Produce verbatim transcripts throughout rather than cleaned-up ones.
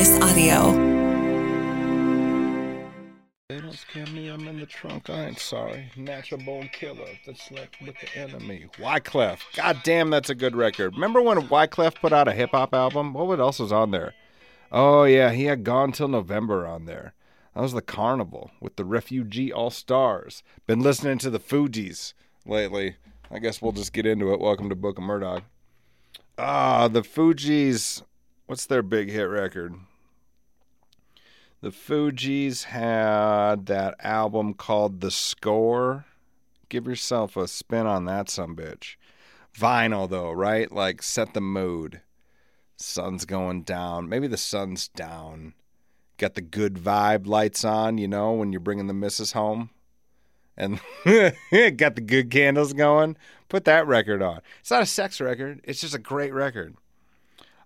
Slice Audio. They don't scare me, I'm in the trunk, I ain't sorry. Natural Born Killer, that slept with the enemy. Wyclef, goddamn, that's a good record. Remember when Wyclef put out a hip-hop album? What else was on there? Oh yeah, he had Gone Till November on there. That was the Carnival with the Refugee All-Stars. Been listening to the Fugees lately. I guess we'll just get into it. Welcome to Book of Murdoch. Ah, the Fugees, what's their big hit record? The Fugees had that album called The Score. Give yourself a spin on that sumbitch. Vinyl, though, right? Like, set the mood. Sun's going down. Maybe the sun's down. Got the good vibe lights on, you know, when you're bringing the missus home. And got the good candles going. Put that record on. It's not a sex record. It's just a great record.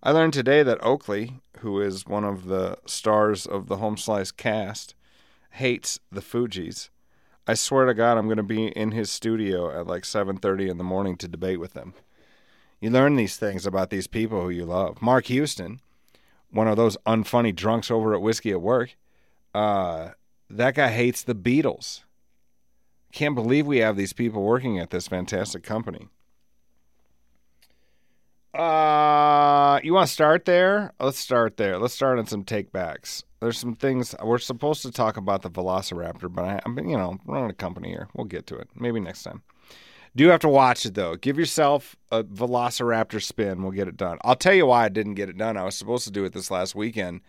I learned today that Oakley, who is one of the stars of the Home Slice cast, hates the Fugees. I swear to God, I'm going to be in his studio at like seven thirty in the morning to debate with him. You learn these things about these people who you love. Mark Houston, one of those unfunny drunks over at Whiskey at Work, uh, that guy hates the Beatles. Can't believe we have these people working at this fantastic company. Uh, you want to start there? Let's start there. Let's start on some takebacks. There's some things we're supposed to talk about the Velociraptor, but I, I'm, you know, running a company here. We'll get to it. Maybe next time. Do have to watch it though. Give yourself a Velociraptor spin. We'll get it done. I'll tell you why I didn't get it done. I was supposed to do it this last weekend.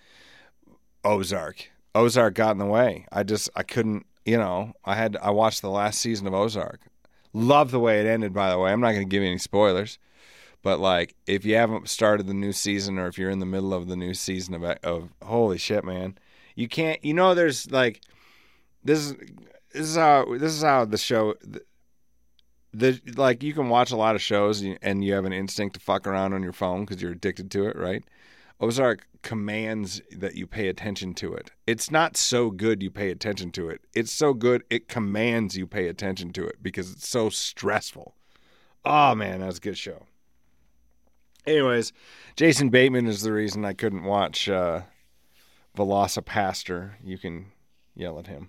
Ozark. Ozark got in the way. I just, I couldn't, you know, I had, I watched the last season of Ozark. Love the way it ended, by the way. I'm not going to give you any spoilers. But, like, if you haven't started the new season or if you're in the middle of the new season of, of holy shit, man, you can't, you know, there's, like, this is, this is how, this is how the show, the, the like, you can watch a lot of shows and you, and you have an instinct to fuck around on your phone because you're addicted to it, right? Ozark commands that you pay attention to it. It's not so good you pay attention to it. It's so good it commands you pay attention to it because it's so stressful. Oh, man, that was a good show. Anyways, Jason Bateman is the reason I couldn't watch uh, Velocipastor. You can yell at him.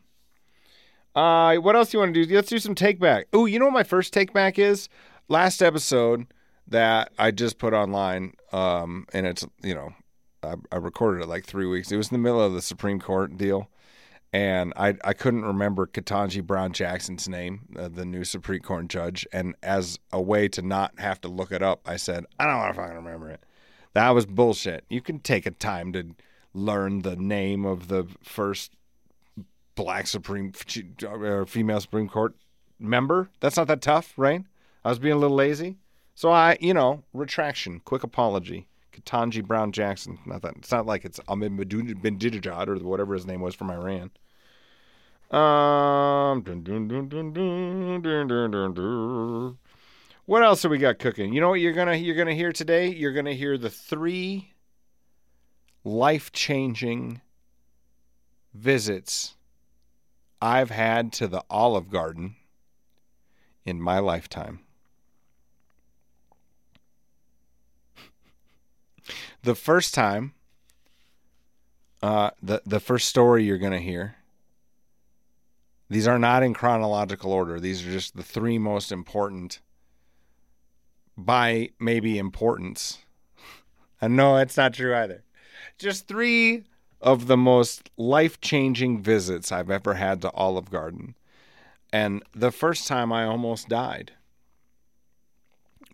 Uh, what else do you want to do? Let's do some take back. Oh, you know what my first take back is? Last episode that I just put online, um, and it's, you know, I, I recorded it like three weeks. It was in the middle of the Supreme Court deal, and I, I couldn't remember Ketanji Brown Jackson's name, uh, the new Supreme Court judge. And as a way to not have to look it up, I said, I don't want to fucking remember it. That was bullshit. You can take a time to learn the name of the first black Supreme or female Supreme Court member. That's not that tough, right? I was being a little lazy. So I, you know, retraction, quick apology. Ketanji Brown Jackson. Not that, it's not like it's Ahmed Bendidijad or whatever his name was from Iran. Um, dun, dun, dun, dun, dun, dun, dun, dun, dun. What else have we got cooking? You know what you're gonna you're gonna hear today? You're gonna hear the three life-changing visits I've had to the Olive Garden in my lifetime. The first time, uh, the, the first story you're going to hear, these are not in chronological order. These are just the three most important by maybe importance. And no, it's not true either. Just three of the most life-changing visits I've ever had to Olive Garden. And the first time I almost died.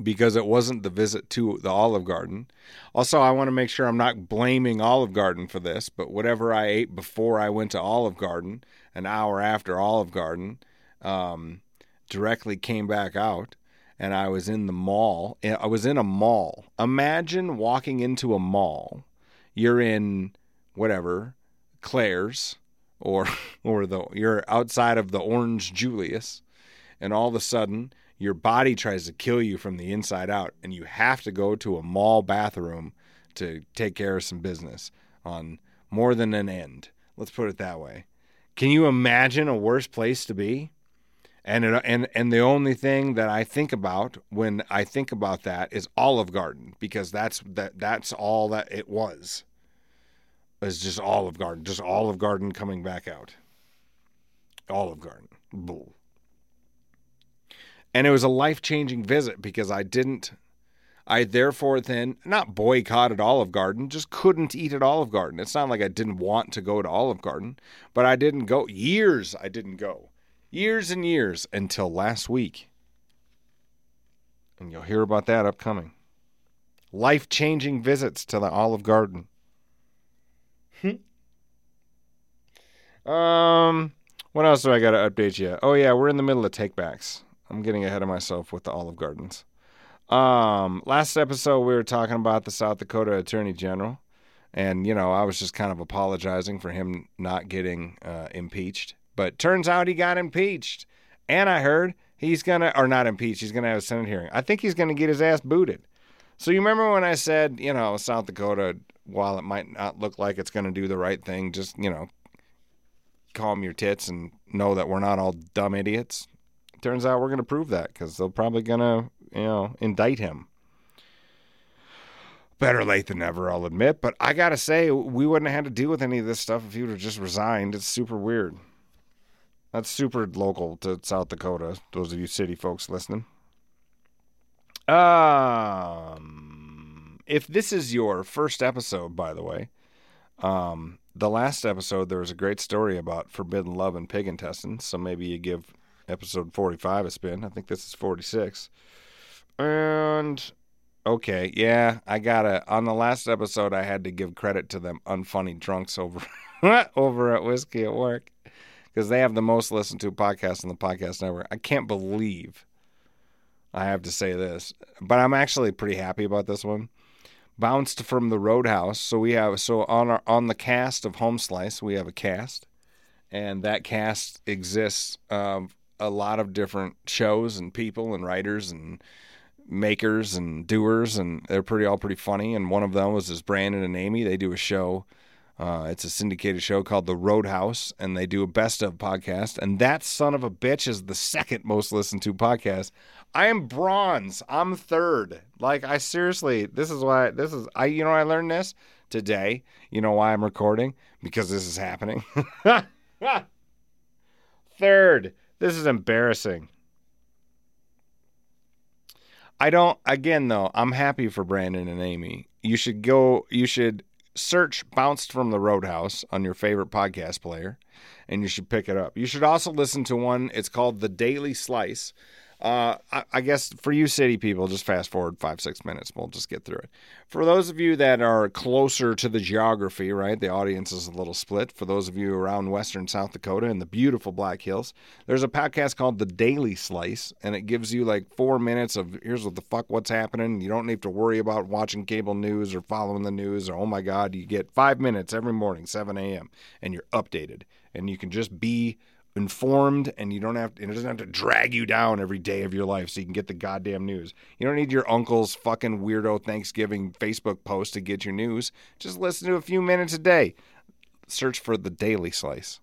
Because it wasn't the visit to the Olive Garden. Also, I want to make sure I'm not blaming Olive Garden for this, but whatever I ate before I went to Olive Garden, an hour after Olive Garden, um, directly came back out, and I was in the mall. I was in a mall. Imagine walking into a mall. You're in, whatever, Claire's, or or the you're outside of the Orange Julius, and all of a sudden, your body tries to kill you from the inside out, and you have to go to a mall bathroom to take care of some business on more than an end. Let's put it that way. Can you imagine a worse place to be? And it, and and the only thing that I think about when I think about that is Olive Garden, because that's that that's all that it was. is just Olive Garden. Just Olive Garden coming back out. Olive Garden. Bull. And it was a life-changing visit because I didn't, I therefore then, not boycotted Olive Garden, just couldn't eat at Olive Garden. It's not like I didn't want to go to Olive Garden, but I didn't go. Years I didn't go. Years and years until last week. And you'll hear about that upcoming. Life-changing visits to the Olive Garden. um, what else do I got to update you? Oh, yeah, we're in the middle of take-backs. I'm getting ahead of myself with the Olive Gardens. Um, last episode, we were talking about the South Dakota Attorney General. And, you know, I was just kind of apologizing for him not getting uh, impeached. But turns out he got impeached. And I heard he's going to, or not impeached, he's going to have a Senate hearing. I think he's going to get his ass booted. So you remember when I said, you know, South Dakota, while it might not look like it's going to do the right thing, just, you know, calm your tits and know that we're not all dumb idiots. Turns out we're going to prove that because they're probably going to, you know, indict him. Better late than never, I'll admit. But I got to say, we wouldn't have had to deal with any of this stuff if you would have just resigned. It's super weird. That's super local to South Dakota, those of you city folks listening. Um, if this is your first episode, by the way, um, the last episode, there was a great story about forbidden love and pig intestines. So maybe you give episode forty-five a spin. I think this is forty-six. And okay, yeah, I gotta. On the last episode, I had to give credit to them unfunny drunks over over at Whiskey at Work because they have the most listened to podcast on the podcast network. I can't believe I have to say this, but I'm actually pretty happy about this one. Bounced from the Roadhouse. So we have so on our on the cast of Home Slice, we have a cast, and that cast exists. Um, a lot of different shows and people and writers and makers and doers, and they're pretty all pretty funny. And one of them was is Brandon and Amy. They do a show. Uh, it's a syndicated show called The Roadhouse, and they do a best of podcast. And that son of a bitch is the second most listened to podcast. I am bronze. I'm third. Like, I seriously, this is why, this is, I, you know, I learned this today. You know why I'm recording? Because this is happening. Third. This is embarrassing. I don't, again, though, I'm happy for Brandon and Amy. You should go, you should search Bounced from the Roadhouse on your favorite podcast player, and you should pick it up. You should also listen to one. It's called The Daily Slice. Uh, I, I guess for you city people, just fast forward five, six minutes. We'll just get through it. For those of you that are closer to the geography, right, the audience is a little split. For those of you around western South Dakota and the beautiful Black Hills, there's a podcast called The Daily Slice, and it gives you like four minutes of here's what the fuck, what's happening. You don't need to worry about watching cable news or following the news or, oh, my God, you get five minutes every morning, seven a.m., and you're updated, and you can just be informed, and you don't have to, it doesn't have to drag you down every day of your life so you can get the goddamn news. You don't need your uncle's fucking weirdo Thanksgiving Facebook post to get your news. Just listen to a few minutes a day. Search for The Daily Slice.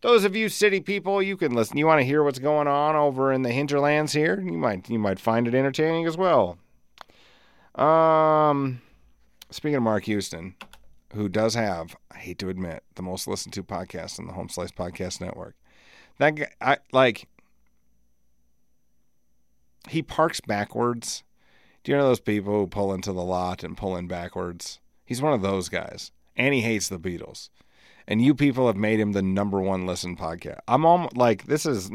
Those of you city people, you can listen. You want to hear what's going on over in the hinterlands here? You might you might find it entertaining as well. Um, speaking of Mark Houston, who does have, I hate to admit, the most listened to podcast on the Home Slice Podcast Network. That guy, I, like, he parks backwards. Do you know those people who pull into the lot and pull in backwards? He's one of those guys. And he hates the Beatles. And you people have made him the number one listened podcast. I'm almost, like, this is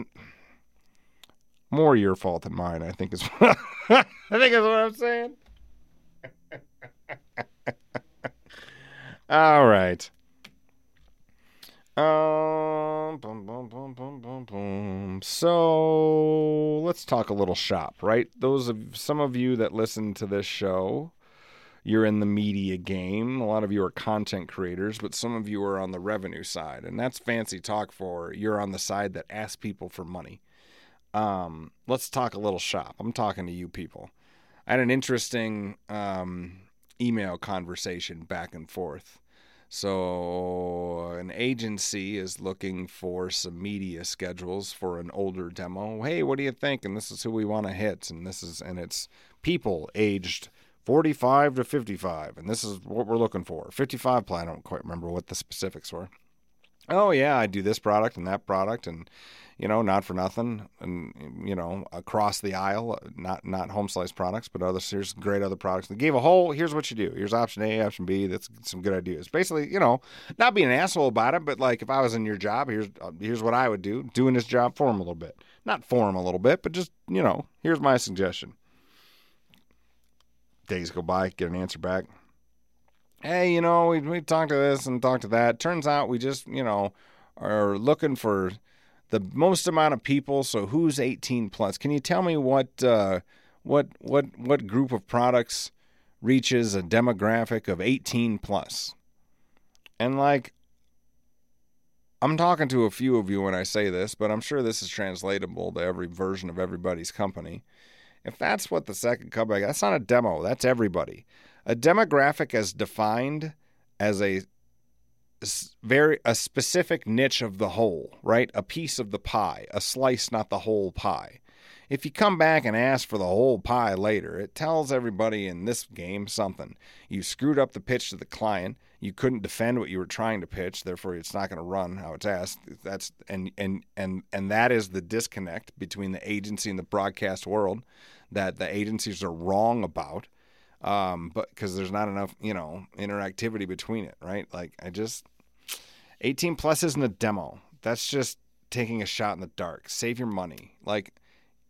more your fault than mine, I think is what, I think is what I'm saying. All right. Um, boom, boom, boom, boom, boom, boom. So let's talk a little shop, right? Those of some of you that listen to this show, you're in the media game. A lot of you are content creators, but some of you are on the revenue side, and that's fancy talk for you're on the side that asks people for money. Um, let's talk a little shop. I'm talking to you people. I had an interesting um, email conversation back and forth. So an agency is looking for some media schedules for an older demo. Hey, what do you think? And this is who we want to hit. And this is, and it's people aged forty-five to fifty-five, and this is what we're looking for. fifty-five plan, I don't quite remember what the specifics were. Oh, yeah, I do this product and that product and, you know, not for nothing. And, you know, across the aisle, not not home slice products, but other here's great other products. They gave a whole, here's what you do. Here's option A, option B. That's some good ideas. Basically, you know, not being an asshole about it, but like if I was in your job, here's here's what I would do, doing this job for him a little bit. Not for him a little bit, but just, you know, here's my suggestion. Days go by, get an answer back. Hey, you know, we we talked to this and talked to that. Turns out we just, you know, are looking for the most amount of people. So who's eighteen plus? Can you tell me what uh, what what what group of products reaches a demographic of eighteen plus? And like, I'm talking to a few of you when I say this, but I'm sure this is translatable to every version of everybody's company. If that's what the second comeback, that's not a demo. That's everybody. A demographic as defined as a very a specific niche of the whole, right? A piece of the pie, a slice, not the whole pie. If you come back and ask for the whole pie later, it tells everybody in this game something. You screwed up the pitch to the client. You couldn't defend what you were trying to pitch, therefore it's not going to run how it's asked. That's and and and and that is the disconnect between the agency and the broadcast world that the agencies are wrong about. Um, but because there's not enough, you know, interactivity between it, right? Like I just, eighteen plus isn't a demo. That's just taking a shot in the dark. Save your money. Like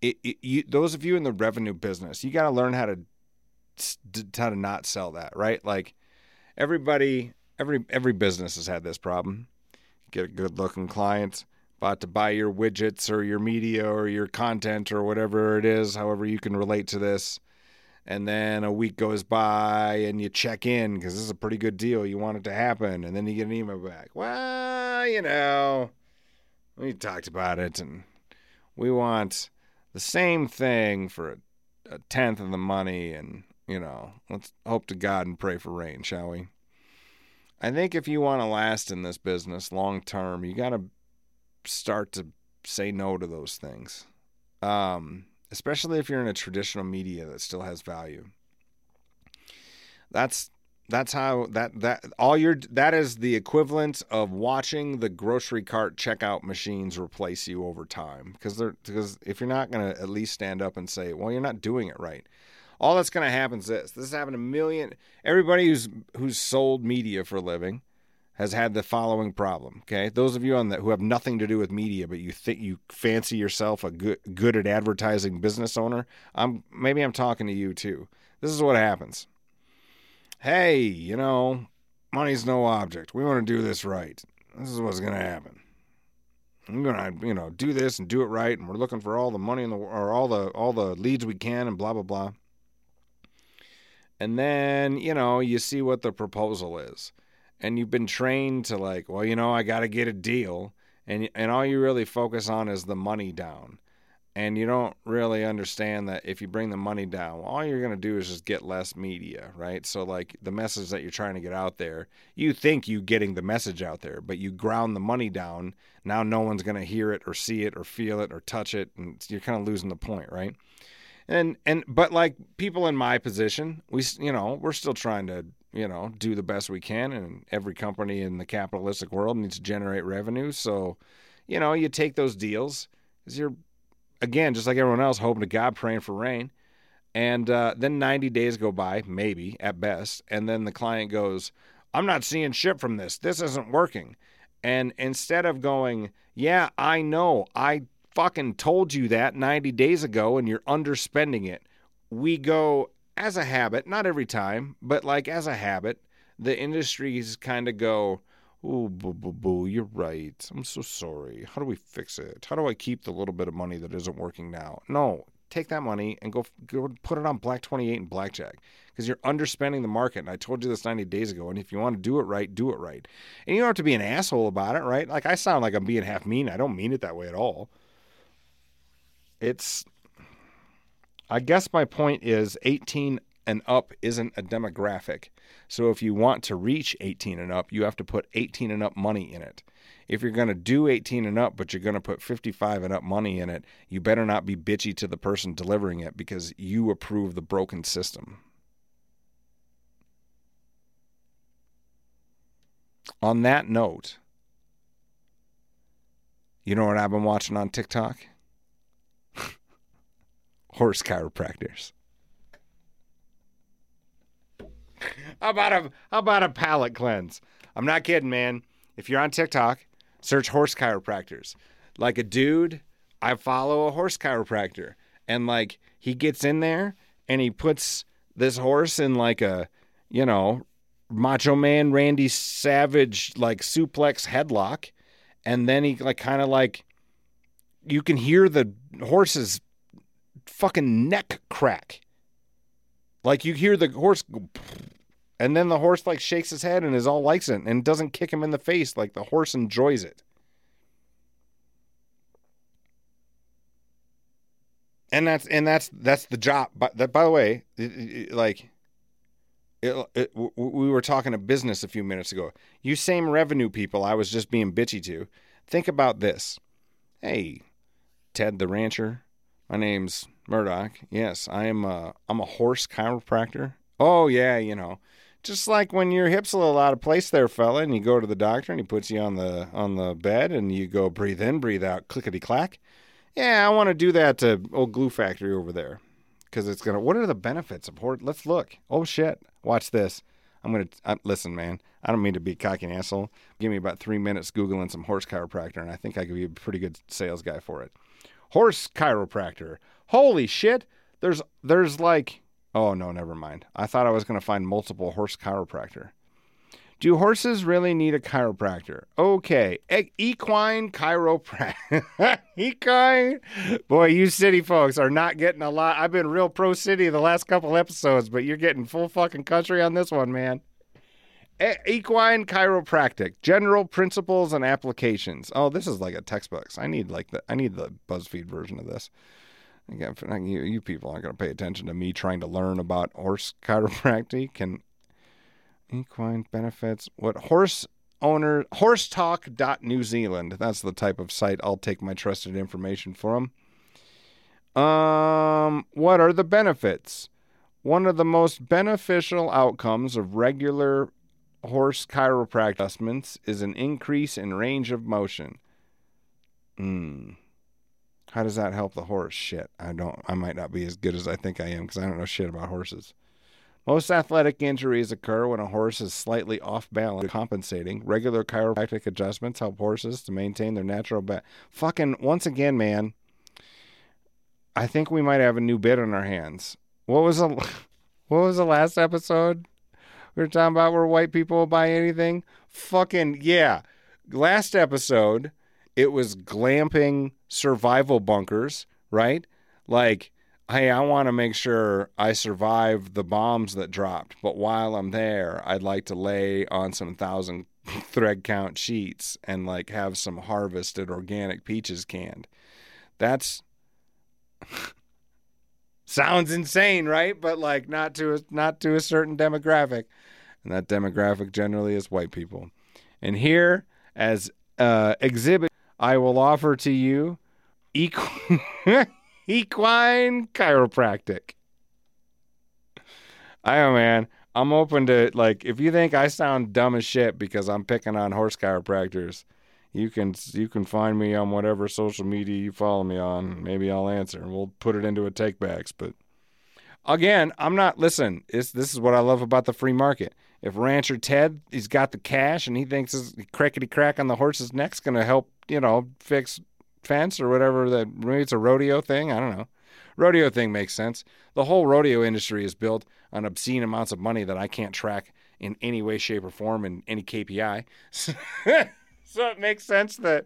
it, it you, those of you in the revenue business, you got to learn how to, how to not sell that, right? Like everybody, every, every business has had this problem. Get a good looking client, about to buy your widgets or your media or your content or whatever it is, however you can relate to this. And then a week goes by and you check in because this is a pretty good deal. You want it to happen. And then you get an email back. Well, you know, we talked about it and we want the same thing for a, a tenth of the money. And, you know, let's hope to God and pray for rain, shall we? I think if you want to last in this business long term, you got to start to say no to those things. Um... Especially if you're in a traditional media that still has value. That's that's how that that all your that is the equivalent of watching the grocery cart checkout machines replace you over time because they're because if you're not going to at least stand up and say, well, you're not doing it right. All that's going to happen is this. This has happened a million. Everybody who's who's sold media for a living has had the following problem, okay? Those of you on that who have nothing to do with media, but you think you fancy yourself a good good at advertising business owner, I'm maybe I'm talking to you too. This is what happens. Hey, you know, money's no object. We want to do this right. This is what's going to happen. I'm going to, you know, do this and do it right, and we're looking for all the money in the or all the all the leads we can and blah blah blah. And then, you know, you see what the proposal is. And you've been trained to like, well, you know, I got to get a deal. And and all you really focus on is the money down. And you don't really understand that if you bring the money down, all you're going to do is just get less media, right? So like the message that you're trying to get out there, you think you're getting the message out there, but you ground the money down. Now no one's going to hear it or see it or feel it or touch it. And you're kind of losing the point, right? And, and, but like people in my position, we, you know, we're still trying to, you know, do the best we can, and every company in the capitalistic world needs to generate revenue. So, you know, you take those deals because you're, again, just like everyone else, hoping to God, praying for rain. And uh, then ninety days go by, maybe, at best, and then the client goes, I'm not seeing shit from this. This isn't working. And instead of going, yeah, I know, I fucking told you that ninety days ago and you're underspending it, we go, as a habit, not every time, but like as a habit, the industries kind of go, oh, boo, boo, boo, you're right. I'm so sorry. How do we fix it? How do I keep the little bit of money that isn't working now? No, take that money and go, go put it on Black twenty-eight and Blackjack because you're underspending the market. And I told you this ninety days ago. And if you want to do it right, do it right. And you don't have to be an asshole about it, right? Like I sound like I'm being half mean. I don't mean it that way at all. It's... I guess my point is eighteen and up isn't a demographic. So if you want to reach eighteen and up, you have to put eighteen and up money in it. If you're going to do eighteen and up, but you're going to put fifty-five and up money in it, you better not be bitchy to the person delivering it because you approve the broken system. on that note, you know what I've been watching on TikTok? Horse chiropractors. How about a how about a palate cleanse? I'm not kidding, man. If you're on TikTok, search horse chiropractors. Like a dude, I follow a horse chiropractor, and like he gets in there and he puts this horse in like a, you know, Macho Man Randy Savage like suplex headlock, and then he like kind of like you can hear the horse's fucking neck crack. Like you hear the horse go, and then the horse like shakes his head and is all likes it and doesn't kick him in the face. Like the horse enjoys it. And that's and that's that's the job. But that, by the way, it, it, like it, it, we were talking to business a few minutes ago. You same revenue people I was just being bitchy to. Think about this. Hey, Ted the rancher. My name's Murdoch. Yes, I am a, I'm a horse chiropractor. Oh, yeah, you know, just like when your hip's a little out of place there, fella, and you go to the doctor and he puts you on the on the bed and you go breathe in, breathe out, clickety-clack. Yeah, I want to do that to old glue factory over there, because it's going to, what are the benefits of horse, let's look. Oh, shit. Watch this. I'm going to, listen, man, I don't mean to be cocky and asshole. Give me about three minutes Googling some horse chiropractor, and I think I could be a pretty good sales guy for it. Horse chiropractor. Holy shit. There's, there's like, oh, no, never mind. I thought I was going to find multiple horse chiropractor. Do horses really need a chiropractor? Okay. E- equine chiropractic. Equine. Boy, you city folks are not getting a lot. I've been real pro-city the last couple episodes, but you're getting full fucking country on this one, man. E- equine chiropractic. General principles and applications. Oh, this is like a textbook. I need like the I need the BuzzFeed version of this. Again, you, you people aren't going to pay attention to me trying to learn about horse chiropractic and equine benefits. What horse owner, horsetalk dot new zealand. That's the type of site I'll take my trusted information from. Um, what are the benefits? One of the most beneficial outcomes of regular horse chiropractic adjustments is an increase in range of motion. Hmm. How does that help the horse? Shit, I don't, I might not be as good as I think I am because I don't know shit about horses. Most athletic injuries occur when a horse is slightly off balance. Compensating, regular chiropractic adjustments help horses to maintain their natural balance. Fucking, once again, man, I think we might have a new bit on our hands. What was the, what was the last episode we were talking about where white people will buy anything? Fucking, yeah. Last episode, it was glamping survival bunkers, right? Like, hey, I want to make sure I survive the bombs that dropped, but while I'm there, I'd like to lay on some thousand thread count sheets and like have some harvested organic peaches canned. That's sounds insane, right? But like not to a, not to a certain demographic, and that demographic generally is white people. And here, as uh, exhibit, I will offer to you equal. Equine chiropractic. I don't know, man. I'm open to, like, if you think I sound dumb as shit because I'm picking on horse chiropractors, you can you can find me on whatever social media you follow me on. Maybe I'll answer, and we'll put it into a take-backs. But, again, I'm not, listen, it's, this is what I love about the free market. If Rancher Ted, he's got the cash, and he thinks his crackety-crack on the horse's neck's going to help, you know, fix fence or whatever, that maybe it's a rodeo thing. I don't know. Rodeo thing makes sense. The whole rodeo industry is built on obscene amounts of money that I can't track in any way, shape, or form in any K P I. So it makes sense that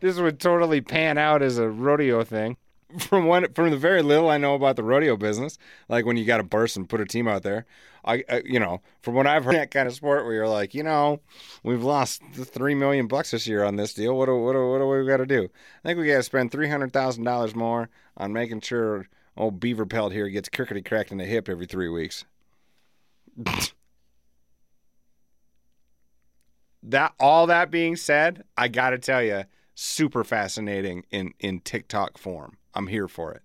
this would totally pan out as a rodeo thing. From one, from the very little I know about the rodeo business, like when you got to burst and put a team out there, I, I you know, from what I've heard, that kind of sport where you're like, you know, we've lost three million bucks this year on this deal. What do what do, what do we got to do? I think we got to spend three hundred thousand dollars more on making sure old beaver pelt here gets crickety cracked in the hip every three weeks. That all that being said, I got to tell you, super fascinating in in TikTok form. I'm here for it.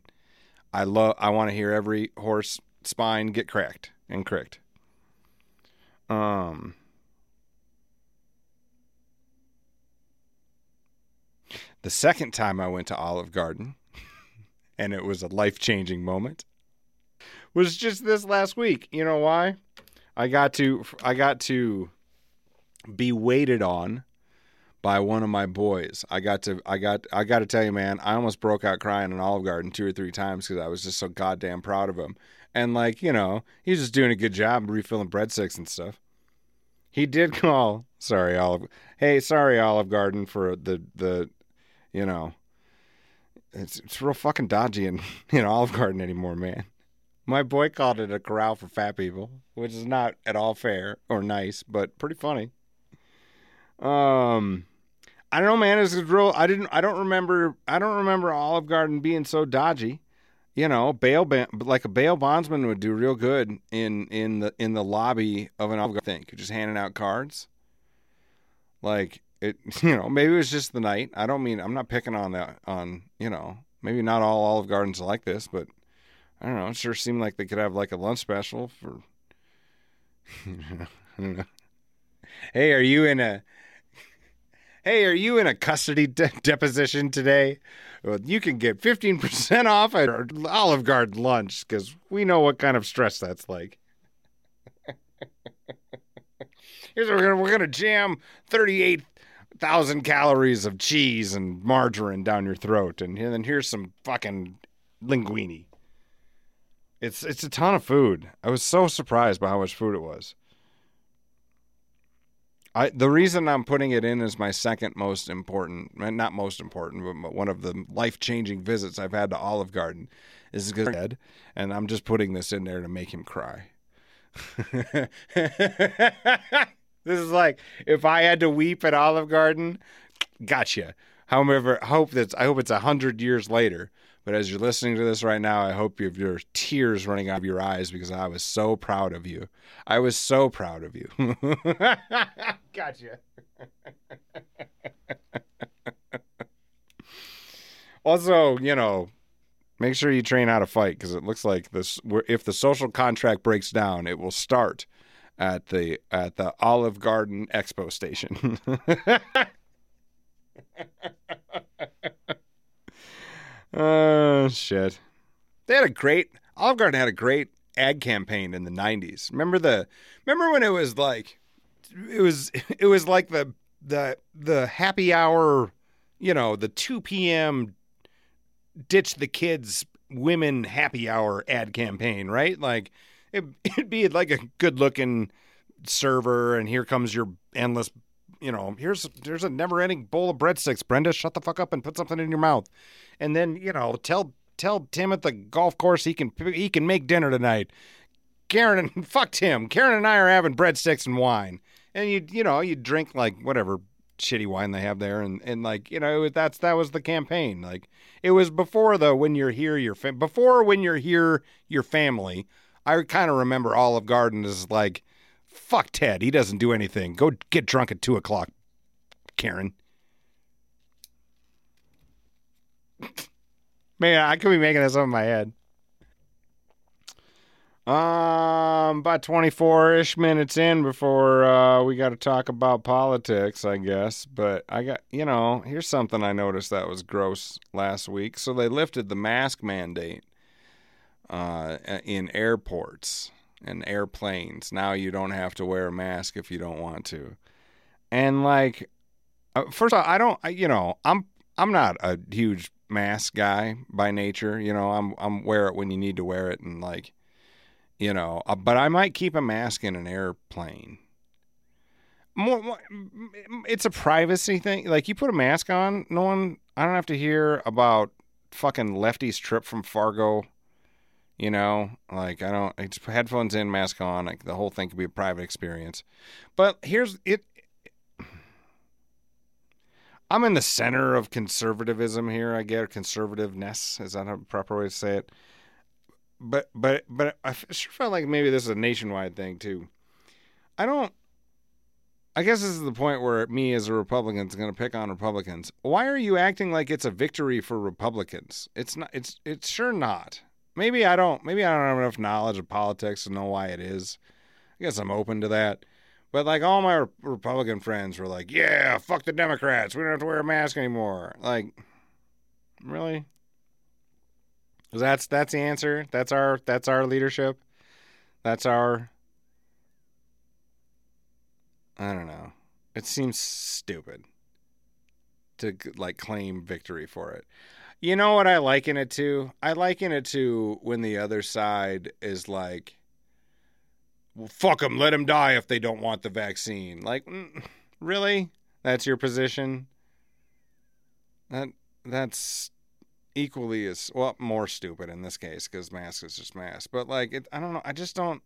I love. I want to hear every horse spine get cracked and cricked. Um, The second time I went to Olive Garden, and it was a life-changing moment, was just this last week. You know why? I got to I got to be waited on by one of my boys. I got to I got I got to tell you, man, I almost broke out crying in Olive Garden two or three times because I was just so goddamn proud of him. And like, you know, he's just doing a good job refilling breadsticks and stuff. He did call, sorry Olive, hey, sorry Olive Garden for the the, you know, it's it's real fucking dodgy in, in Olive Garden anymore, man. My boy called it a corral for fat people, which is not at all fair or nice, but pretty funny. Um, I don't know, man. It's real. I didn't. I don't remember. I don't remember Olive Garden being so dodgy. You know, bail like a bail bondsman would do real good in in the in the lobby of an Olive Garden. Thing, just handing out cards. Like it, you know. Maybe it was just the night. I don't mean. I'm not picking on that. On you know. Maybe not all Olive Gardens are like this, but. I don't know. It sure seemed like they could have like a lunch special for. I don't know. Hey, are you in a? Hey, are you in a custody de- deposition today? Well, you can get fifteen percent off at our Olive Garden lunch because we know what kind of stress that's like. Here's what we're gonna we're gonna jam thirty-eight thousand calories of cheese and margarine down your throat, and then here's some fucking linguine. It's it's a ton of food. I was so surprised by how much food it was. I the reason I'm putting it in as my second most important, not most important, but one of the life-changing visits I've had to Olive Garden is because I'm dead, and I'm just putting this in there to make him cry. This is like if I had to weep at Olive Garden, gotcha. However, hope that's I hope it's a hundred years later. But as you're listening to this right now, I hope you have your tears running out of your eyes because I was so proud of you. I was so proud of you. Gotcha. Also, you know, make sure you train how to fight because it looks like this. If the social contract breaks down, it will start at the at the Olive Garden Expo Station. Oh, uh, shit. They had a great, Olive Garden had a great ad campaign in the nineties. Remember the, remember when it was like, it was, it was like the, the, the happy hour, you know, the two p.m. ditch the kids women happy hour ad campaign, right? Like it, it'd be like a good looking server and here comes your endless, you know, here's, here's a never ending bowl of breadsticks. Brenda, shut the fuck up and put something in your mouth. And then, you know, tell tell Tim at the golf course he can he can make dinner tonight. Karen and fuck Tim. Karen and I are having breadsticks and wine. And you you know, you drink like whatever shitty wine they have there and, and like, you know, that's that was the campaign. Like it was before the when you're here your fam- before when you're here your family. I kind of remember Olive Garden is like fuck Ted, he doesn't do anything. Go get drunk at two o'clock, Karen. Man, I could be making this up in my head. Um, about twenty-four-ish minutes in before uh, we got to talk about politics, I guess. But I got, you know, here's something I noticed that was gross last week. So they lifted the mask mandate uh, in airports and airplanes. Now you don't have to wear a mask if you don't want to. And like, uh, first of all, I don't, I, you know, I'm. I'm not a huge mask guy by nature, you know. I'm I'm wear it when you need to wear it, and like, you know. Uh, but I might keep a mask in an airplane. More, more, it's a privacy thing. Like you put a mask on, no one. I don't have to hear about fucking Lefty's trip from Fargo. You know, like I don't. It's headphones in, mask on. Like the whole thing could be a private experience. But here's it. I'm in the center of conservatism here, I get conservativeness. Is that a proper way to say it? But but but I sure felt like maybe this is a nationwide thing too. I don't. I guess this is the point where me as a Republican is going to pick on Republicans. Why are you acting like it's a victory for Republicans? It's not. It's it's sure not. Maybe I don't. Maybe I don't have enough knowledge of politics to know why it is. I guess I'm open to that. But, like, all my Republican friends were like, yeah, fuck the Democrats. We don't have to wear a mask anymore. Like, really? That's that's the answer. That's our that's our leadership. That's our... I don't know. It seems stupid to, like, claim victory for it. You know what I liken it to? I liken it to when the other side is like, well, fuck them, let them die if they don't want the vaccine. Like, really? That's your position? That That's equally as, well, more stupid in this case because mask is just mask. But, like, it, I don't know. I just don't,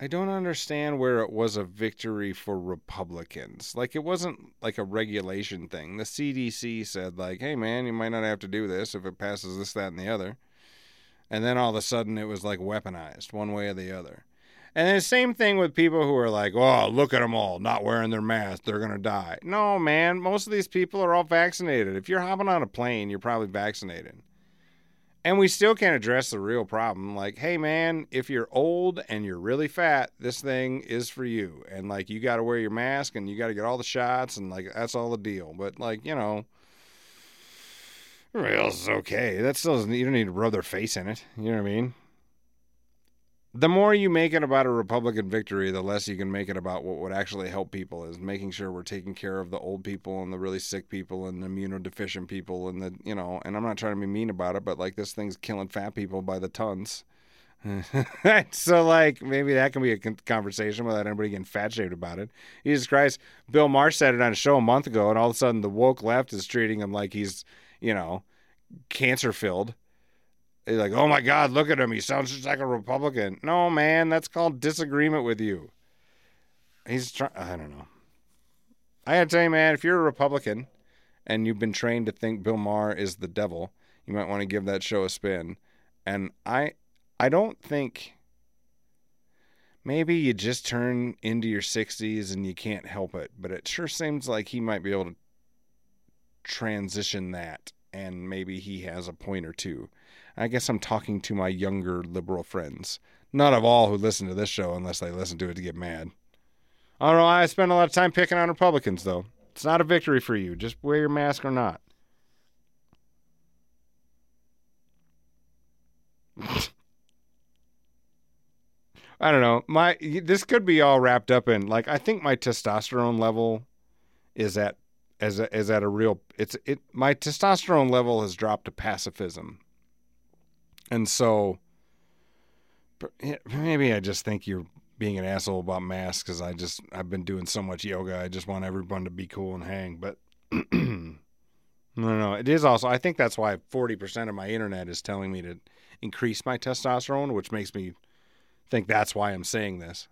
I don't understand where it was a victory for Republicans. Like, it wasn't, like, a regulation thing. The C D C said, like, hey, man, you might not have to do this if it passes this, that, and the other. And then all of a sudden it was, like, weaponized one way or the other. And then the same thing with people who are like, oh, look at them all, not wearing their mask, they're going to die. No, man, most of these people are all vaccinated. If you're hopping on a plane, you're probably vaccinated. And we still can't address the real problem. Like, hey, man, if you're old and you're really fat, this thing is for you. And, like, you got to wear your mask and you got to get all the shots and, like, that's all the deal. But, like, you know, everybody else is okay. That still doesn't, you don't need to rub their face in it. You know what I mean? The more you make it about a Republican victory, the less you can make it about what would actually help people is making sure we're taking care of the old people and the really sick people and the immunodeficient people and the, you know, and I'm not trying to be mean about it, but, like, this thing's killing fat people by the tons. So, like, maybe that can be a conversation without anybody getting fat-shaped about it. Jesus Christ, Bill Maher said it on a show a month ago, and all of a sudden the woke left is treating him like he's, you know, cancer-filled. They're like, oh, my God, look at him. He sounds just like a Republican. No, man, that's called disagreement with you. He's trying. I don't know. I got to tell you, man, if you're a Republican and you've been trained to think Bill Maher is the devil, you might want to give that show a spin. And I I don't think maybe you just turn into your sixties and you can't help it. But it sure seems like he might be able to transition that. And maybe he has a point or two. I guess I'm talking to my younger liberal friends. Not of all who listen to this show unless they listen to it to get mad. I don't know. I spend a lot of time picking on Republicans, though. It's not a victory for you. Just wear your mask or not. I don't know. My This could be all wrapped up in, like, I think my testosterone level is at As a, is at a real, it's, it, my testosterone level has dropped to pacifism. And so maybe I just think you're being an asshole about masks. Cause I just, I've been doing so much yoga. I just want everyone to be cool and hang, but no, no, it is also, I think that's why forty percent of my internet is telling me to increase my testosterone, which makes me think that's why I'm saying this.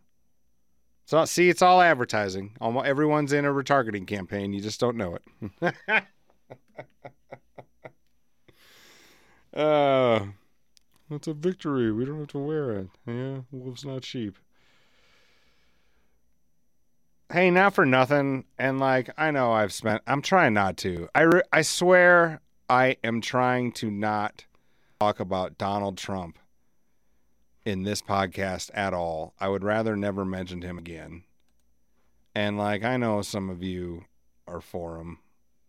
So, see, it's all advertising. Almost everyone's in a retargeting campaign. You just don't know it. uh, it's a victory. We don't have to wear it. Yeah, wolves not sheep. Hey, not for nothing. And, like, I know I've spent... I'm trying not to. I, re- I swear I am trying to not talk about Donald Trump in this podcast at all. I would rather never mention him again. And, like, I know some of you are for him,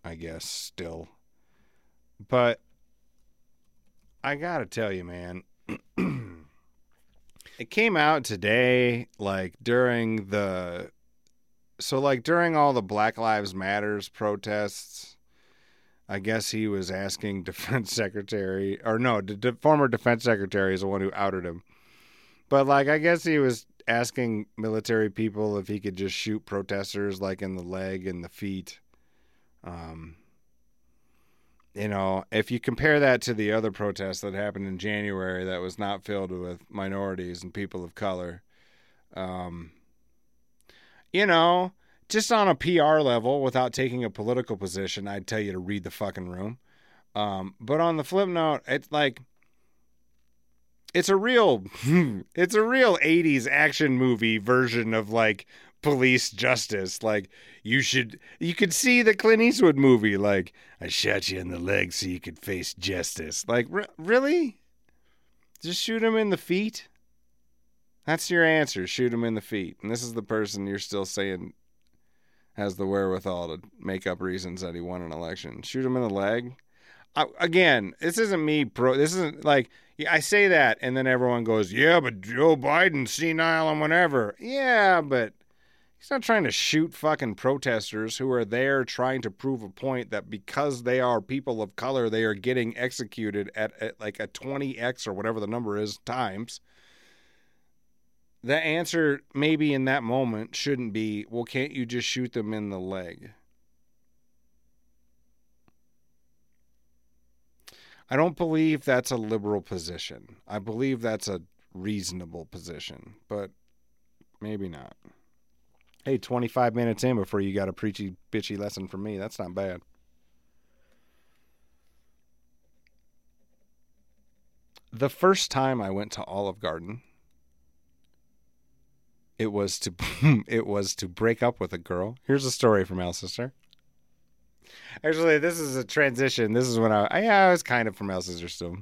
I guess, still. But I gotta tell you, man, it came out today, like, during the... So, like, during all the Black Lives Matters protests... I guess he was asking Defense Secretary, or no, the de- former Defense Secretary is the one who outed him. But, like, I guess he was asking military people if he could just shoot protesters, like, in the leg and the feet. Um, you know, if you compare that to the other protests that happened in January that was not filled with minorities and people of color, um, you know... Just on a P R level, without taking a political position, I'd tell you to read the fucking room. Um, but on the flip note, it's like, it's a real, it's a real eighties action movie version of, like, police justice. Like, you should, you could see the Clint Eastwood movie, like, I shot you in the leg so you could face justice. Like, re- really? Just shoot him in the feet? That's your answer. Shoot him in the feet. And this is the person you're still saying has the wherewithal to make up reasons that he won an election. Shoot him in the leg. I, again, this isn't me. Pro. This isn't like I say that, and then everyone goes, "Yeah, but Joe Biden's senile and whatever." Yeah, but he's not trying to shoot fucking protesters who are there trying to prove a point that because they are people of color, they are getting executed at, at like a twenty x or whatever the number is times. The answer maybe in that moment shouldn't be, well, can't you just shoot them in the leg? I don't believe that's a liberal position. I believe that's a reasonable position, but maybe not. Hey, twenty-five minutes in before you got a preachy, bitchy lesson from me. That's not bad. The first time I went to Olive Garden, it was to it was to break up with a girl. Here's a story from Alcester. Actually, this is a transition. This is when I, I, I was kind of from Alcester still.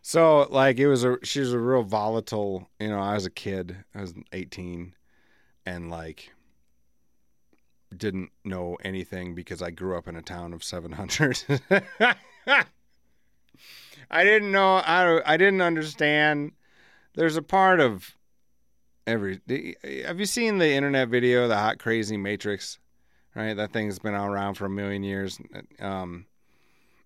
So, like, it was a, she was a real volatile, you know, I was a kid, I was eighteen, and, like, didn't know anything because I grew up in a town of seven hundred. I didn't know, I, I didn't understand. There's a part of every, have you seen the internet video, the Hot Crazy Matrix? Right? That thing's been around for a million years. Um...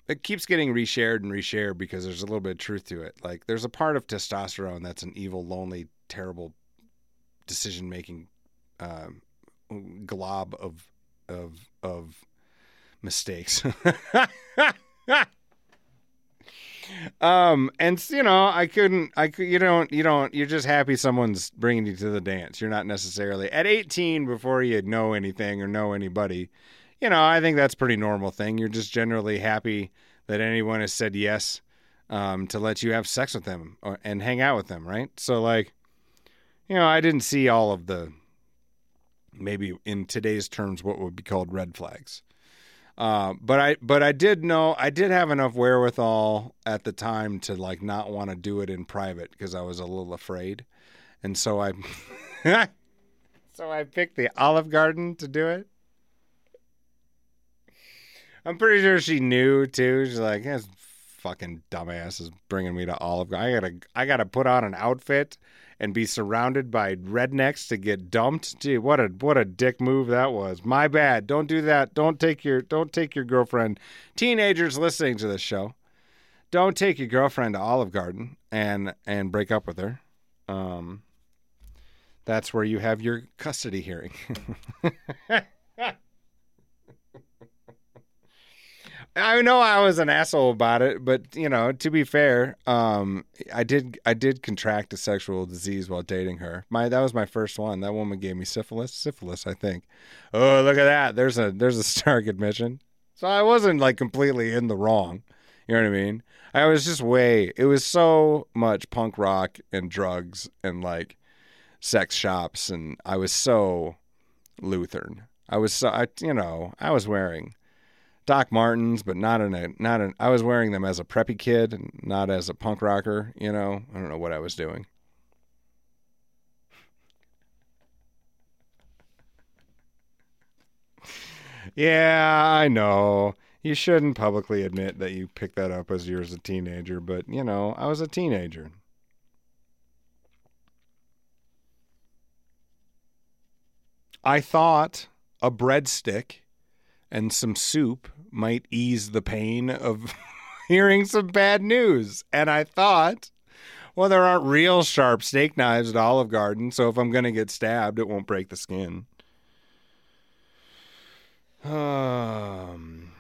It keeps getting reshared and reshared because there's a little bit of truth to it. Like, there's a part of testosterone that's an evil, lonely, terrible decision-making uh, glob of of of mistakes. um, and you know, I couldn't. I you don't you don't you're just happy someone's bringing you to the dance. You're not necessarily at eighteen before you know anything or know anybody. You know, I think that's a pretty normal thing. You're just generally happy that anyone has said yes um, to let you have sex with them or, and hang out with them, right? So, like, you know, I didn't see all of the, maybe in today's terms, what would be called red flags. Uh, but I but I did know, I did have enough wherewithal at the time to, like, not want to do it in private because I was a little afraid. And so I, so I picked the Olive Garden to do it. I'm pretty sure she knew, too. She's like, this fucking dumbass is bringing me to Olive Garden. I gotta, I gotta put on an outfit and be surrounded by rednecks to get dumped. Gee, what a what a dick move that was. My bad. Don't do that. Don't take your don't take your girlfriend. Teenagers listening to this show, don't take your girlfriend to Olive Garden and and break up with her. Um, that's where you have your custody hearing. I know I was an asshole about it, but, you know, to be fair, um, I did I did contract a sexual disease while dating her. My that was my first one. That woman gave me syphilis, syphilis, I think. Oh, look at that. There's a there's a stark admission. So I wasn't, like, completely in the wrong. You know what I mean? I was just way. It was so much punk rock and drugs and, like, sex shops, and I was so Lutheran. I was so I, you know I was wearing Doc Martens, but not in a, not in, I was wearing them as a preppy kid and not as a punk rocker, you know, I don't know what I was doing. Yeah, I know. You shouldn't publicly admit that you picked that up as you were a teenager, but, you know, I was a teenager. I thought a breadstick and some soup might ease the pain of hearing some bad news. And I thought, well, there aren't real sharp steak knives at Olive Garden, so if I'm going to get stabbed, it won't break the skin. Um,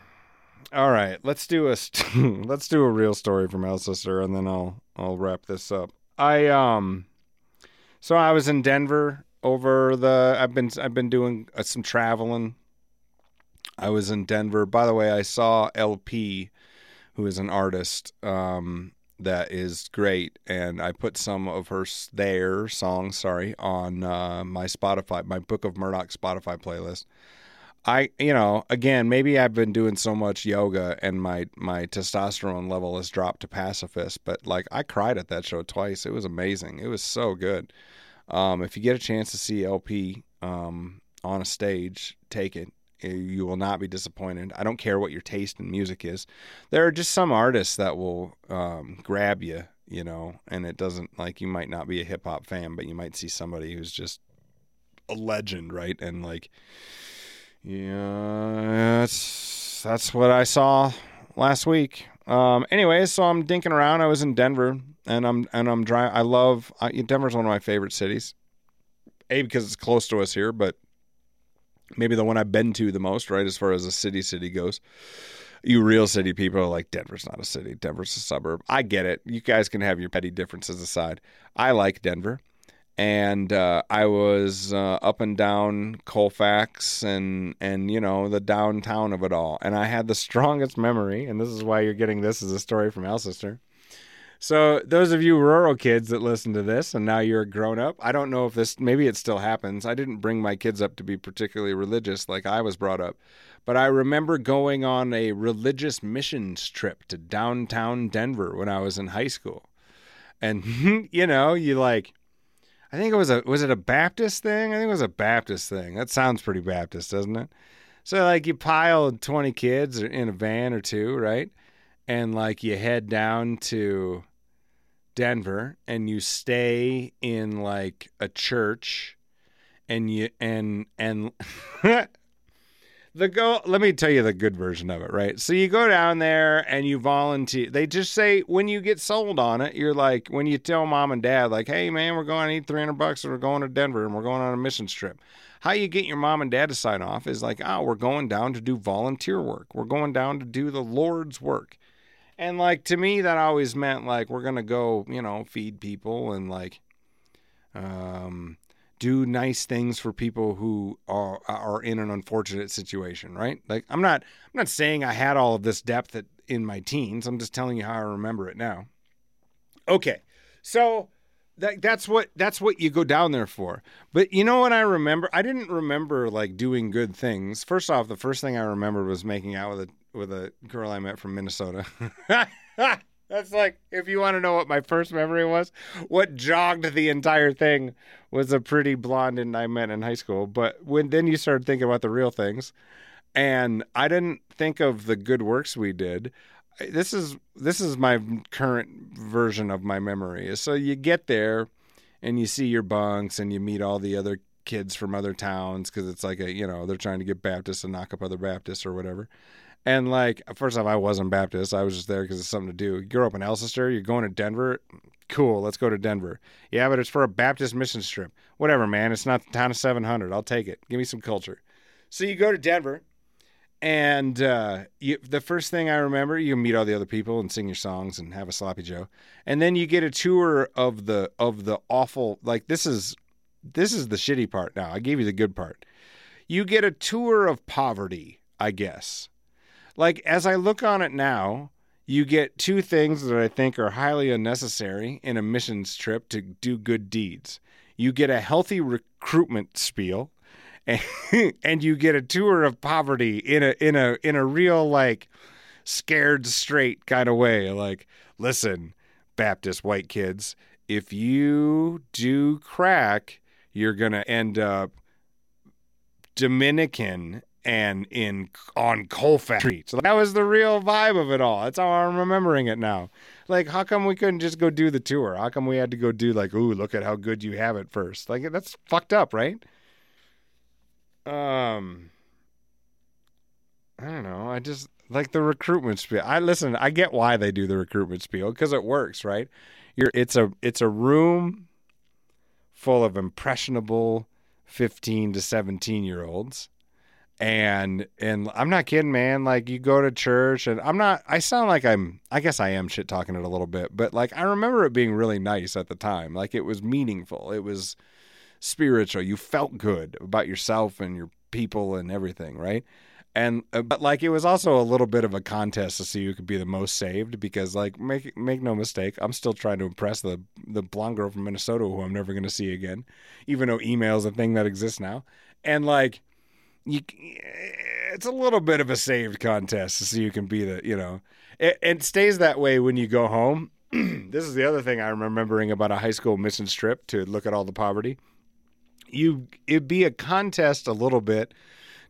all right, let's do a st- let's do a real story from Alcester, and then I'll I'll wrap this up. I um, so I was in Denver over the I've been I've been doing uh, some traveling. I was in Denver. By the way, I saw L P, who is an artist um, that is great, and I put some of her their songs, sorry, on uh, my Spotify, my Book of Murdoch Spotify playlist. I, you know, again, maybe I've been doing so much yoga and my, my testosterone level has dropped to pacifist, but like I cried at that show twice. It was amazing. It was so good. Um, if you get a chance to see L P um, on a stage, take it. You will not be disappointed. I don't care what your taste in music is. There are just some artists that will um, grab you, you know, and it doesn't, like, you might not be a hip hop fan, but you might see somebody who's just a legend, right? And like, yeah, that's, that's what I saw last week. Um, anyway, so I'm dinking around. I was in Denver, and I'm and I'm driving. I love I, Denver's one of my favorite cities. A, because it's close to us here, but maybe the one I've been to the most, right, as far as a city city goes. You real city people are like, Denver's not a city. Denver's a suburb. I get it. You guys can have your petty differences aside. I like Denver. And uh, I was uh, up and down Colfax and, and, you know, the downtown of it all. And I had the strongest memory, and this is why you're getting this as a story from Alcester. So those of you rural kids that listen to this, and now you're a grown-up, I don't know if this, maybe it still happens. I didn't bring my kids up to be particularly religious like I was brought up. But I remember going on a religious missions trip to downtown Denver when I was in high school. And, you know, you like... I think it was a, was it a Baptist thing? I think it was a Baptist thing. That sounds pretty Baptist, doesn't it? So, like, you pile twenty kids in a van or two, right? And, like, you head down to Denver, and you stay in, like, a church, and you, and, and the go, let me tell you the good version of it, right? So you go down there, and you volunteer. They just say, when you get sold on it, you're like, when you tell mom and dad, like, hey, man, we're going to eat three hundred bucks, and we're going to Denver, and we're going on a missions trip. How you get your mom and dad to sign off is like, oh, we're going down to do volunteer work. We're going down to do the Lord's work. And, like, to me, that always meant, like, we're going to go, you know, feed people and, like, um... do nice things for people who are are in an unfortunate situation, right? Like, I'm not I'm not saying I had all of this depth at, in my teens. I'm just telling you how I remember it now. Okay, so that, that's what that's what you go down there for. But you know what I remember? I didn't remember, like, doing good things. First off, the first thing I remembered was making out with a with a girl I met from Minnesota. That's like, if you want to know what my first memory was, what jogged the entire thing was a pretty blonde I met in high school. But when then you started thinking about the real things, and I didn't think of the good works we did. This is this is my current version of my memory. So you get there, and you see your bunks, and you meet all the other kids from other towns, because it's like a, you know, they're trying to get Baptists and knock up other Baptists or whatever. And, like, first off, I wasn't Baptist. I was just there because it's something to do. You're up in Alcester. You're going to Denver. Cool. Let's go to Denver. Yeah, but it's for a Baptist mission trip. Whatever, man. It's not the town of seven hundred. I'll take it. Give me some culture. So you go to Denver, and uh, you, the first thing I remember, you meet all the other people and sing your songs and have a sloppy joe. And then you get a tour of the of the awful, like, this is this is the shitty part now. I gave you the good part. You get a tour of poverty, I guess. Like, as I look on it now, you get two things that I think are highly unnecessary in a missions trip to do good deeds. You get a healthy recruitment spiel, and, and you get a tour of poverty in a in a in a real, like, scared straight kind of way. Like, listen, Baptist white kids, if you do crack, you're gonna end up Dominican and in on Colfax Street. So that was the real vibe of it all. That's how I'm remembering it now. Like, how come we couldn't just go do the tour? How come we had to go do, like, ooh, look at how good you have it first? Like, that's fucked up, right? Um, I don't know. I just, like, the recruitment spiel. I listen, I get why they do the recruitment spiel, because it works, right? You're, it's a, it's a room full of impressionable fifteen to seventeen-year-olds. And, and I'm not kidding, man. Like, you go to church, and I'm not, I sound like I'm, I guess I am shit talking it a little bit, but, like, I remember it being really nice at the time. Like, it was meaningful. It was spiritual. You felt good about yourself and your people and everything. Right. And, uh, but, like, it was also a little bit of a contest to see who could be the most saved, because, like, make, make no mistake, I'm still trying to impress the, the blonde girl from Minnesota who I'm never going to see again, even though email is a thing that exists now. And, like, you, it's a little bit of a saved contest to see who can be the, you know. It, it stays that way when you go home. This is the other thing I'm remembering about a high school missions trip to look at all the poverty. You, it'd be a contest a little bit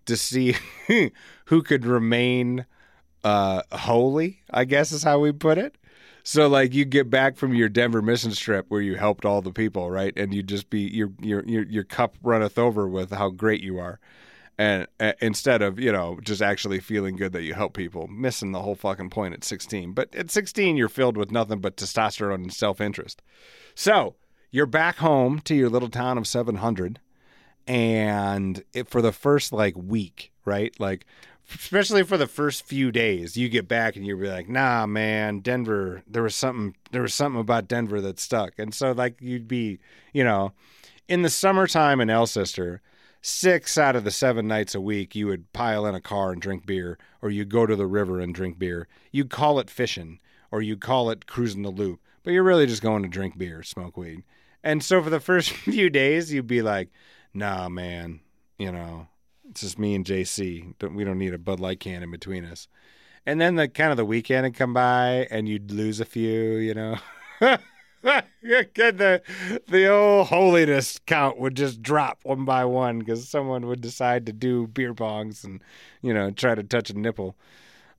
to see who could remain uh, holy, I guess is how we put it. So, like, you get back from your Denver missions trip where you helped all the people, right? And you just be your your your, your cup runneth over with how great you are, and uh, instead of, you know, just actually feeling good that you help people, missing the whole fucking point at sixteen. But at sixteen, you're filled with nothing but testosterone and self-interest. So you're back home to your little town of seven hundred, and it, for the first like week, right, like. Especially for the first few days, you get back and you'll be like, nah, man, Denver, there was something, there was something about Denver that stuck. And so, like, you'd be, you know, in the summertime in Alcester, six out of the seven nights a week, you would pile in a car and drink beer, or you go to the river and drink beer. You'd call it fishing, or you call it cruising the loop, but you're really just going to drink beer, smoke weed. And so for the first few days, you'd be like, nah, man, you know, it's just me and J C. We don't need a Bud Light can in between us. And then the kind of the weekend would come by, and you'd lose a few, you know. the, the old holiness count would just drop one by one because someone would decide to do beer bongs and, you know, try to touch a nipple.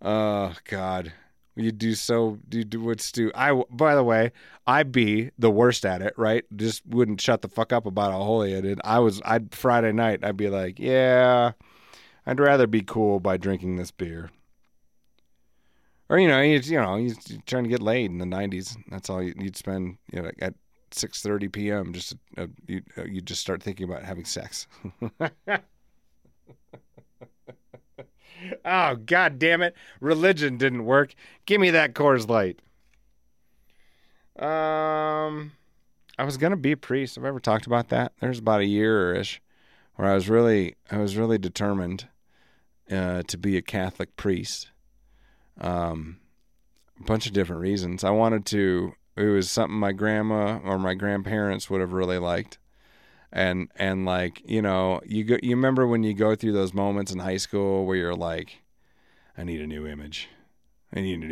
Oh, God. You do so, you do what's do. I, by the way, I'd be the worst at it, right? Just wouldn't shut the fuck up about how holy I did. I was, I'd Friday night, I'd be like, yeah, I'd rather be cool by drinking this beer. Or, you know, you, you know, you're trying to get laid in the nineties. That's all you, you'd spend, you know, at six thirty p.m. Just, uh, you, you just start thinking about having sex. Oh, God damn it. Religion didn't work. Give me that Coors Light. Um, I was going to be a priest. Have I ever talked about that? There's about a year-ish where I was really I was really determined uh, to be a Catholic priest. Um, a bunch of different reasons. I wanted to. It was something my grandma or my grandparents would have really liked. And, and like, you know, you go, you remember when you go through those moments in high school where you're like, I need a new image. I need a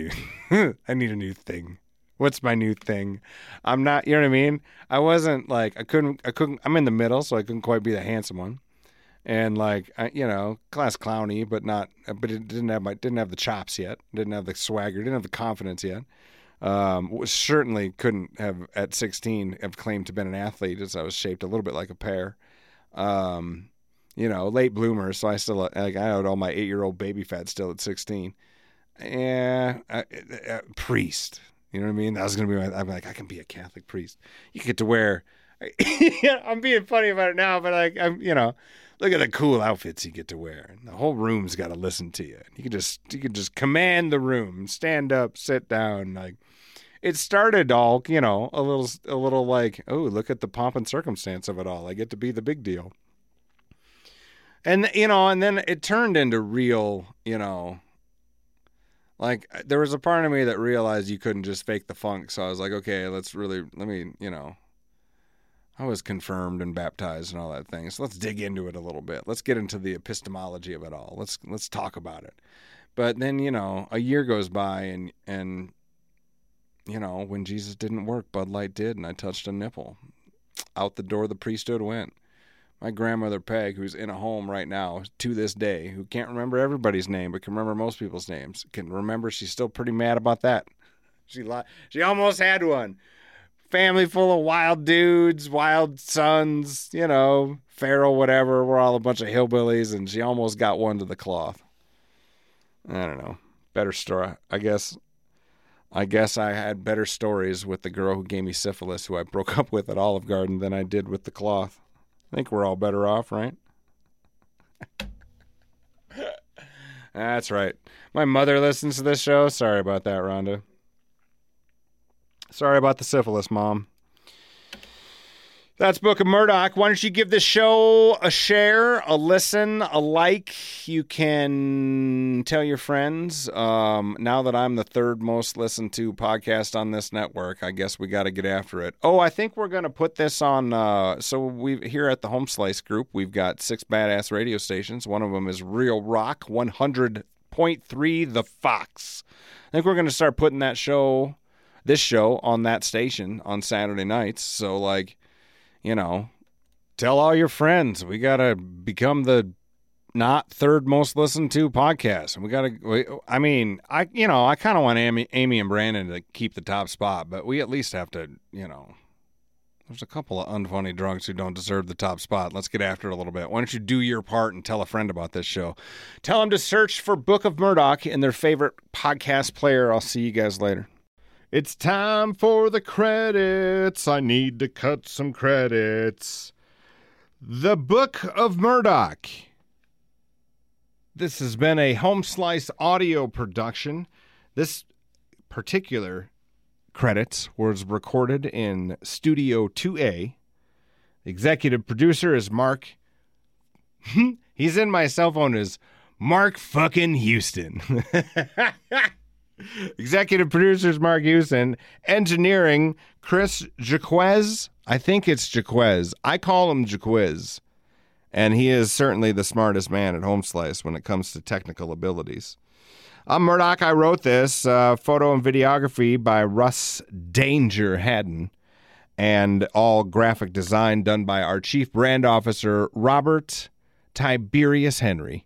new, I need a new thing. What's my new thing? I'm not, you know what I mean? I wasn't like, I couldn't, I couldn't, I'm in the middle, so I couldn't quite be the handsome one. And like, I, you know, class clowny, but not, but it didn't have my, didn't have the chops yet. Didn't have the swagger. Didn't have the confidence yet. Um, certainly couldn't have at sixteen have claimed to been an athlete, as I was shaped a little bit like a pear. Um, you know, late bloomer. So I still, like, I had all my eight year old baby fat still at sixteen. Yeah. I, I, priest, you know what I mean? That was going to be my, I'm like, I can be a Catholic priest. You get to wear, I'm being funny about it now, but like, I'm, you know, look at the cool outfits you get to wear. And the whole room's got to listen to you. You can just, you can just command the room, stand up, sit down, like, it started all, you know, a little, a little like, oh, look at the pomp and circumstance of it all. I get to be the big deal. And, you know, and then it turned into real, you know, like there was a part of me that realized you couldn't just fake the funk. So I was like, okay, let's really, let me, you know, I was confirmed and baptized and all that thing. So let's dig into it a little bit. Let's get into the epistemology of it all. Let's, let's talk about it. But then, you know, a year goes by and, and, you know, when Jesus didn't work, Bud Light did, and I touched a nipple. Out the door the priesthood went. My grandmother Peg, who's in a home right now to this day, who can't remember everybody's name but can remember most people's names, can remember she's still pretty mad about that. She li- she almost had one. Family full of wild dudes, wild sons, you know, feral whatever. We're all a bunch of hillbillies, and she almost got one to the cloth. I don't know. Better story, I guess. I guess I had better stories with the girl who gave me syphilis, who I broke up with at Olive Garden, than I did with the cloth. I think we're all better off, right? That's right. My mother listens to this show. Sorry about that, Rhonda. Sorry about the syphilis, Mom. That's Book of Murdoch. Why don't you give this show a share, a listen, a like. You can tell your friends. Um, now that I'm the third most listened to podcast on this network, I guess we got to get after it. Oh, I think we're going to put this on. Uh, so we here at the Home Slice Group, we've got six badass radio stations. One of them is Real Rock one hundred point three The Fox. I think we're going to start putting that show, this show, on that station on Saturday nights. So, like, you know, tell all your friends. We got to become the not third most listened to podcast. And we got to, I mean, I, you know, I kind of want Amy, Amy and Brandon to keep the top spot, but we at least have to, you know, there's a couple of unfunny drunks who don't deserve the top spot. Let's get after it a little bit. Why don't you do your part and tell a friend about this show? Tell them to search for Book of Murdoch in their favorite podcast player. I'll see you guys later. It's time for the credits. I need to cut some credits. The Book of Murdoch. This has been a Home Slice audio production. This particular credits was recorded in Studio two A. The executive producer is Mark. He's in my cell phone as Mark fucking Houston. Executive producers Mark Houston, engineering Chris Jaquez. I think it's Jaquez. I call him Jaquez, and he is certainly the smartest man at Home Slice when it comes to technical abilities. I'm Murdoch. I wrote this uh, photo and videography by Russ Danger Haddon, and all graphic design done by our chief brand officer Robert Tiberius Henry.